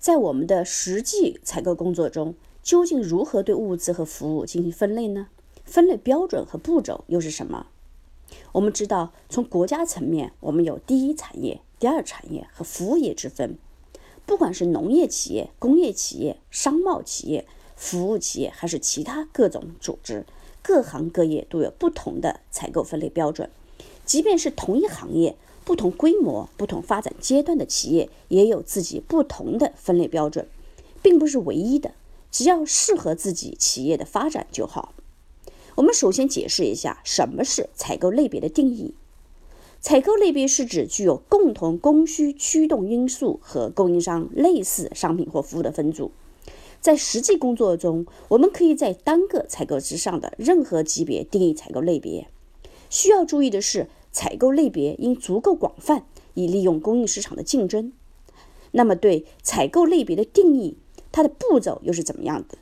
在我们的实际采购工作中，究竟如何对物资和服务进行分类呢？分类标准和步骤又是什么？我们知道，从国家层面，我们有第一产业、第二产业和服务业之分。不管是农业企业、工业企业、商贸企业、服务企业，还是其他各种组织，各行各业都有不同的采购分类标准。即便是同一行业，不同规模、不同发展阶段的企业也有自己不同的分类标准，并不是唯一的，只要适合自己企业的发展就好。我们首先解释一下什么是采购类别的定义。采购类别是指具有共同供需驱动因素和供应商类似商品或服务的分组。在实际工作中，我们可以在单个采购之上的任何级别定义采购类别。需要注意的是，采购类别应足够广泛，以利用供应市场的竞争。那么对采购类别的定义，它的步骤又是怎么样的？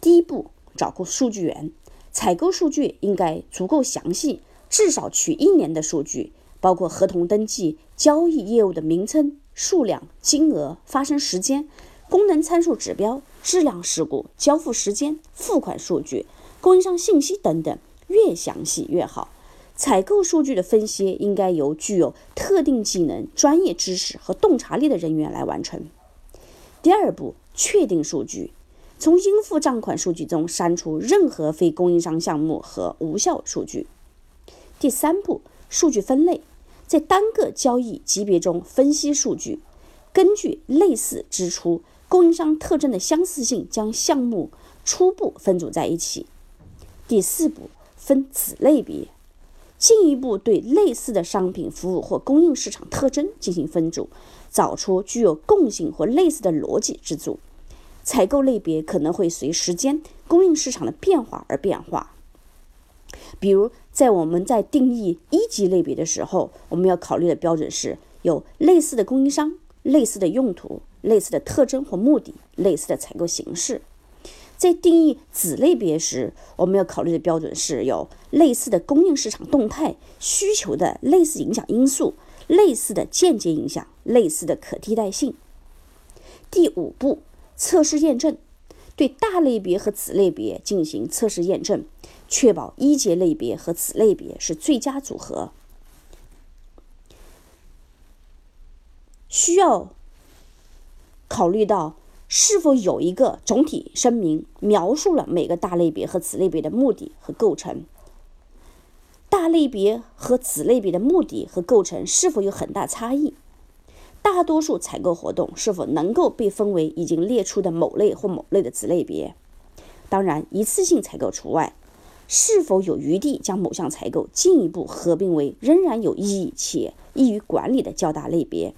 第一步，找数据源。采购数据应该足够详细，至少取1年的数据，包括合同登记、交易业务的名称、数量、金额、发生时间、功能参数指标、质量事故、交付时间、付款数据、供应商信息等等，越详细越好。采购数据的分析应该由具有特定技能、专业知识和洞察力的人员来完成。第二步，确定数据。从应付账款数据中删除任何非供应商项目和无效数据。第三步，数据分类。在单个交易级别中分析数据，根据类似支出、供应商特征的相似性，将项目初步分组在一起。第4步，分子类别。进一步对类似的商品、服务或供应市场特征进行分组，找出具有共性或类似的逻辑之组。采购类别可能会随时间、供应市场的变化而变化。比如，在我们在定义1级类别的时候，我们要考虑的标准是有类似的供应商、类似的用途、类似的特征或目的、类似的采购形式。在定义子类别时，我们要考虑的标准是有类似的供应市场动态、需求的类似影响因素、类似的间接影响、类似的可替代性。第5步，测试验证。对大类别和子类别进行测试验证，确保1级类别和子类别是最佳组合。需要考虑到是否有一个总体声明描述了每个大类别和子类别的目的和构成。大类别和子类别的目的和构成是否有很大差异？大多数采购活动是否能够被分为已经列出的某类或某类的子类别？当然，一次性采购除外。是否有余地将某项采购进一步合并为仍然有意义且易于管理的较大类别？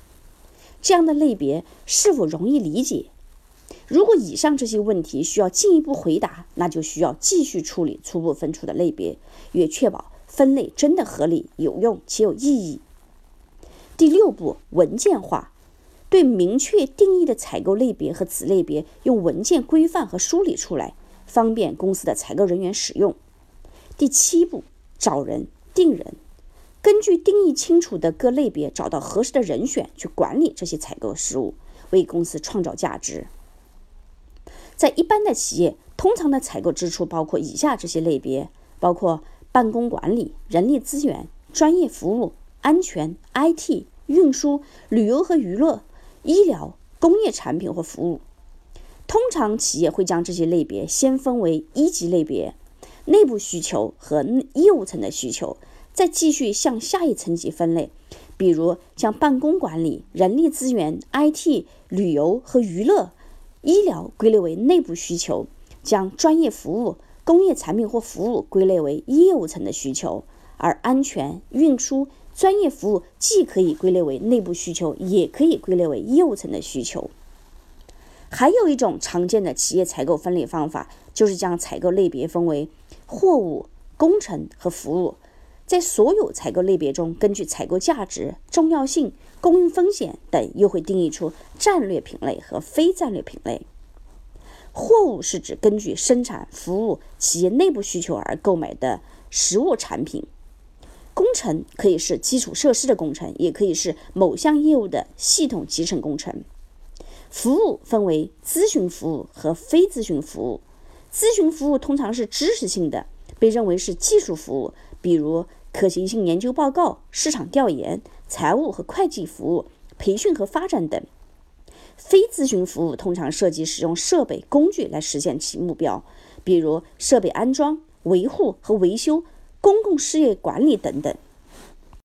这样的类别是否容易理解？如果以上这些问题需要进一步回答，那就需要继续处理初步分出的类别，也确保分类真的合理、有用且有意义。第6步，文件化。对明确定义的采购类别和子类别用文件规范和梳理出来，方便公司的采购人员使用。第7步，找人、定人。根据定义清楚的各类别，找到合适的人选去管理这些采购事务，为公司创造价值。在一般的企业，通常的采购支出包括以下这些类别，包括办公管理、人力资源、专业服务、安全、IT、运输、旅游和娱乐、医疗、工业产品或服务。通常企业会将这些类别先分为1级类别、内部需求和业务层的需求，再继续向下一层级分类，比如将办公管理、人力资源、IT、旅游和娱乐、医疗归类为内部需求，将专业服务、工业产品或服务归类为业务层的需求，而安全、运输、专业服务既可以归类为内部需求，也可以归类为业务层的需求。还有一种常见的企业采购分类方法，就是将采购类别分为货物、工程和服务。在所有采购类别中，根据采购价值、重要性、供应风险等，又会定义出战略品类和非战略品类。货物是指根据生产、服务、企业内部需求而购买的实物产品。工程可以是基础设施的工程，也可以是某项业务的系统集成工程。服务分为咨询服务和非咨询服务。咨询服务通常是知识性的，被认为是技术服务，比如可行性研究报告、市场调研、财务和会计服务、培训和发展等。非咨询服务通常涉及使用设备、工具来实现其目标，比如设备安装、维护和维修、公共事业管理等等。